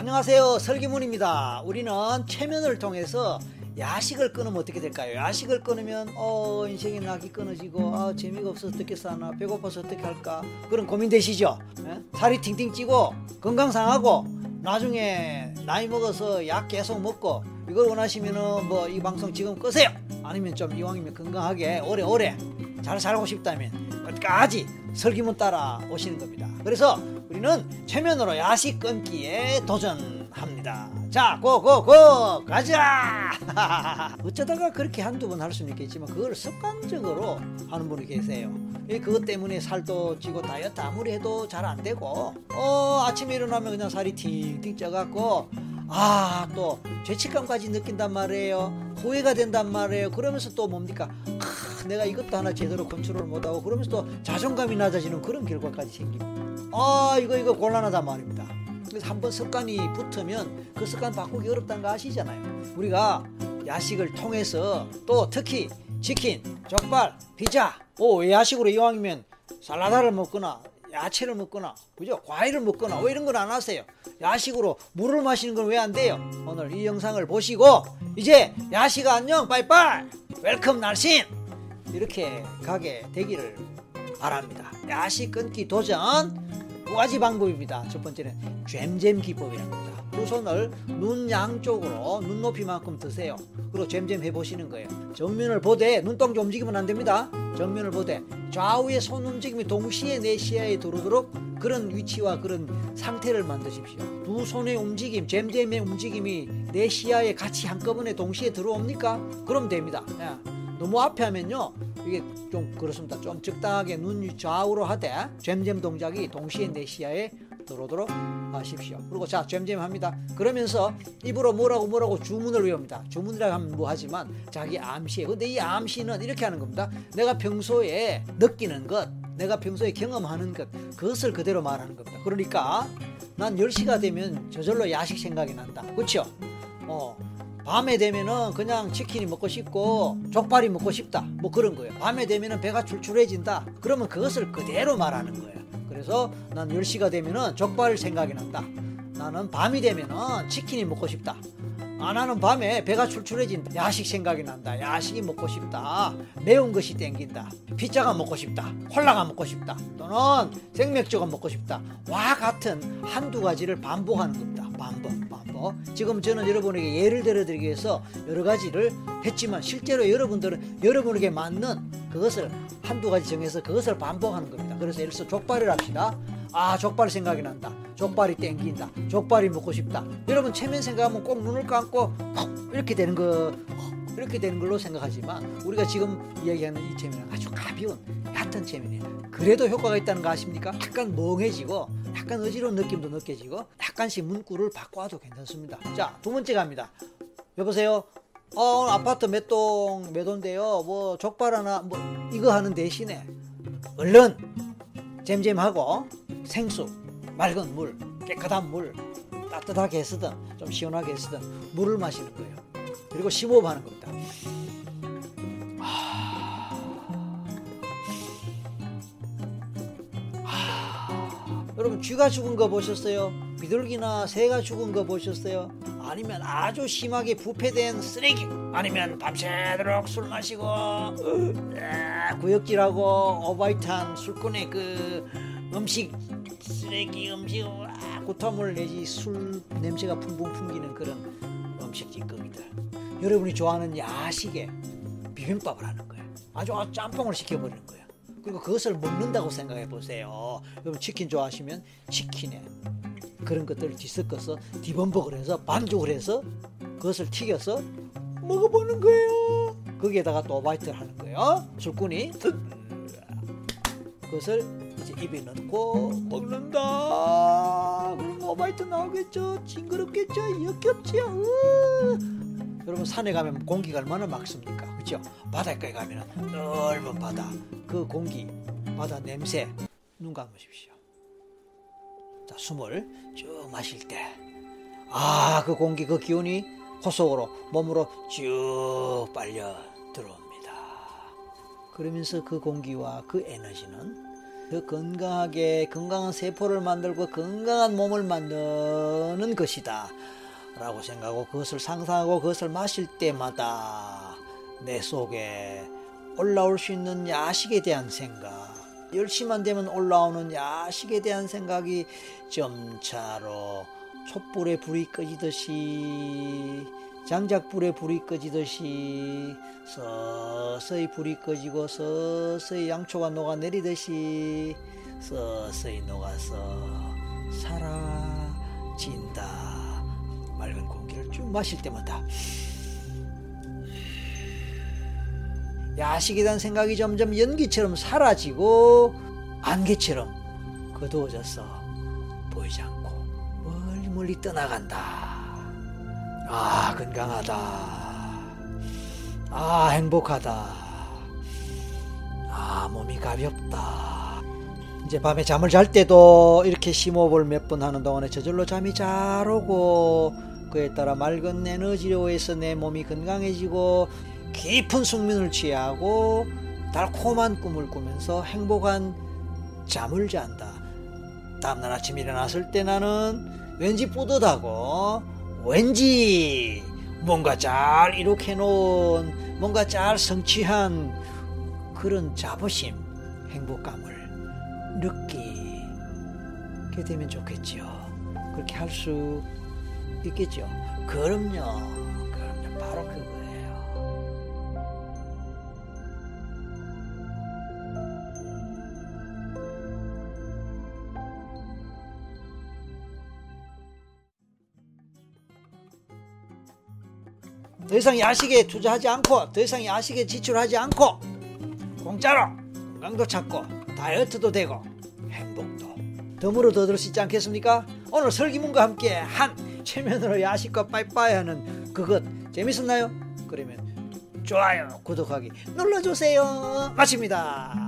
안녕하세요, 설기문입니다. 우리는 최면을 통해서 야식을 끊으면 어떻게 될까요? 야식을 끊으면 인생의 낙이 끊어지고 재미가 없어서 어떻게 사나, 배고파서 어떻게 할까, 그런 고민 되시죠? 살이 팅팅 찌고 건강 상하고 나중에 나이 먹어서 약 계속 먹고, 이걸 원하시면은 뭐 이 방송 지금 끄세요. 아니면 좀 이왕이면 건강하게 오래오래 잘 살고 싶다면 끝까지 설기문 따라 오시는 겁니다. 그래서 우리는 최면으로 야식 끊기에 도전합니다. 자, 고고고 가자. 어쩌다가 그렇게 한두 번 할 수는 있겠지만 그걸 습관적으로 하는 분이 계세요. 그것 때문에 살도 찌고 다이어트 아무리 해도 잘 안 되고, 아침에 일어나면 그냥 살이 팅팅 쪄갖고 또 죄책감까지 느낀단 말이에요. 후회가 된단 말이에요. 그러면서 또 뭡니까, 내가 이것도 하나 제대로 컨트롤 못하고, 그러면서 또 자존감이 낮아지는 그런 결과까지 생깁니다. 이거 곤란하단 말입니다. 그래서 한번 습관이 붙으면 그 습관 바꾸기 어렵다는 거 아시잖아요. 우리가 야식을 통해서, 또 특히 치킨, 족발, 피자, 야식으로 이왕이면 살라다를 먹거나 야채를 먹거나, 그죠? 과일을 먹거나, 왜 이런 걸 안 하세요? 야식으로 물을 마시는 건 왜 안 돼요? 오늘 이 영상을 보시고 이제 야식 안녕, 빠이빠이, 웰컴 날씬, 이렇게 가게 되기를 바랍니다. 야식 끊기 도전 두 가지 방법입니다. 첫 번째는 잼잼 기법이랍니다. 두 손을 눈 양쪽으로 눈높이만큼 드세요. 그리고 잼잼 해보시는 거예요. 정면을 보되 눈동자 움직이면 안 됩니다. 정면을 보되 좌우의 손 움직임이 동시에 내 시야에 들어오도록 그런 위치와 그런 상태를 만드십시오. 두 손의 움직임, 잼잼의 움직임이 내 시야에 같이 한꺼번에 동시에 들어옵니까? 그럼 됩니다. 너무 앞에 하면요, 이게 좀 그렇습니다. 좀 적당하게 눈 좌우로 하되 잼잼 동작이 동시에 내 시야에 들어오도록 하십시오. 그리고 자, 잼잼 합니다. 그러면서 입으로 뭐라고 주문을 외웁니다. 주문이라고 하면 뭐하지만 자기 암시예요. 근데 이 암시는 이렇게 하는 겁니다. 내가 평소에 느끼는 것, 내가 평소에 경험하는 것, 그것을 그대로 말하는 겁니다. 그러니까 난 10시가 되면 저절로 야식 생각이 난다. 그렇죠? 밤에 되면은 그냥 치킨이 먹고 싶고 족발이 먹고 싶다, 뭐 그런 거예요. 밤에 되면은 배가 출출해진다. 그러면 그것을 그대로 말하는 거예요. 그래서 난 10시가 되면은 족발 생각이 난다. 나는 밤이 되면은 치킨이 먹고 싶다. 나는 밤에 배가 출출해진다. 야식 생각이 난다. 야식이 먹고 싶다. 매운 것이 땡긴다. 피자가 먹고 싶다. 콜라가 먹고 싶다. 또는 생맥주가 먹고 싶다. 와 같은 한두 가지를 반복하는 겁니다. 반복. 지금 저는 여러분에게 예를 들어 드리기 위해서 여러 가지를 했지만, 실제로 여러분들은 여러분에게 맞는 그것을 한두 가지 정해서 그것을 반복하는 겁니다. 그래서 예를 들어서 족발을 합시다. 족발 생각이 난다. 족발이 땡긴다. 족발이 먹고 싶다. 여러분, 최면 생각하면 꼭 눈을 감고 이렇게 되는 거, 이렇게 되는 걸로 생각하지만, 우리가 지금 이야기하는 이 최면은 아주 가벼운 얕은 최면이에요. 그래도 효과가 있다는 거 아십니까? 약간 멍해지고 약간 어지러운 느낌도 느껴지고 약간씩 문구를 바꿔도 괜찮습니다. 자, 두 번째 갑니다. 여보세요? 오늘 아파트 몇 호인데요? 뭐 족발 하나, 뭐 이거 하는 대신에 얼른 잼잼하고 생수, 맑은 물, 깨끗한 물, 따뜻하게 쓰든 좀 시원하게 쓰든 물을 마시는 거예요. 그리고 15번 하는 겁니다. 여러분, 쥐가 죽은 거 보셨어요? 비둘기나 새가 죽은 거 보셨어요? 아니면 아주 심하게 부패된 쓰레기, 아니면 밤새도록 술 마시고 구역질하고 오바이트한 술꾼의 그 음식 쓰레기, 구타물 내지 술 냄새가 풍풍 풍기는 그런 음식 찌꺼기들. 여러분이 좋아하는 야식에 비빔밥을 하는 거예요. 아주 짬뽕을 시켜버리는 거예요. 그리고 그것을 먹는다고 생각해 보세요. 여러분, 치킨 좋아하시면 치킨에 그런 것들을 뒤섞어서 디범벅을 해서 반죽을 해서 그것을 튀겨서 먹어보는 거예요. 거기에다가 또 오바이트를 하는 거예요. 술꾼이 그것을 이제 입에 넣고 먹는다. 그럼 오바이트 나오겠죠. 징그럽겠죠. 역겹죠. 여러분, 산에 가면 공기가 얼마나 맑습니까? 그렇죠? 바닷가에 가면 넓은 바다, 그 공기, 바다 냄새, 눈 감으십시오. 자, 숨을 쭉 마실 때 그 공기, 그 기운이 코 속으로, 몸으로 쭉 빨려 들어옵니다. 그러면서 그 공기와 그 에너지는 더 건강하게 건강한 세포를 만들고 건강한 몸을 만드는 것이다 라고 생각하고 그것을 상상하고 그것을 마실 때마다 내 속에 올라올 수 있는 야식에 대한 생각, 10시만 되면 올라오는 야식에 대한 생각이 점차로 촛불에 불이 꺼지듯이, 장작불에 불이 꺼지듯이 서서히 불이 꺼지고 서서히 양초가 녹아내리듯이 서서히 녹아서 사라진다. 맑은 공기를 쭉 마실 때마다 야식에 대한 생각이 점점 연기처럼 사라지고 안개처럼 거두어져서 보이지 않고 멀리 떠나간다. 아, 건강하다. 아, 행복하다. 아, 몸이 가볍다. 이제 밤에 잠을 잘 때도 이렇게 심호흡을 몇 번 하는 동안에 저절로 잠이 잘 오고 그에 따라 맑은 에너지로에서 내 몸이 건강해지고 깊은 숙면을 취하고 달콤한 꿈을 꾸면서 행복한 잠을 잔다. 다음날 아침에 일어났을 때 나는 왠지 뿌듯하고 왠지 뭔가 잘 이룩해놓은, 뭔가 잘 성취한 그런 자부심, 행복감을 느끼게 되면 좋겠죠. 그렇게 할 수 있겠죠. 그럼요. 바로 그거. 더 이상 야식에 투자하지 않고, 더 이상 야식에 지출하지 않고, 공짜로 건강도 찾고 다이어트도 되고 행복도 덤으로 얻을 수 있지 않겠습니까? 오늘 설기문과 함께 한 최면으로 야식과 빠이빠이 하는 그것 재밌었나요? 그러면 좋아요, 구독하기 눌러주세요. 마칩니다.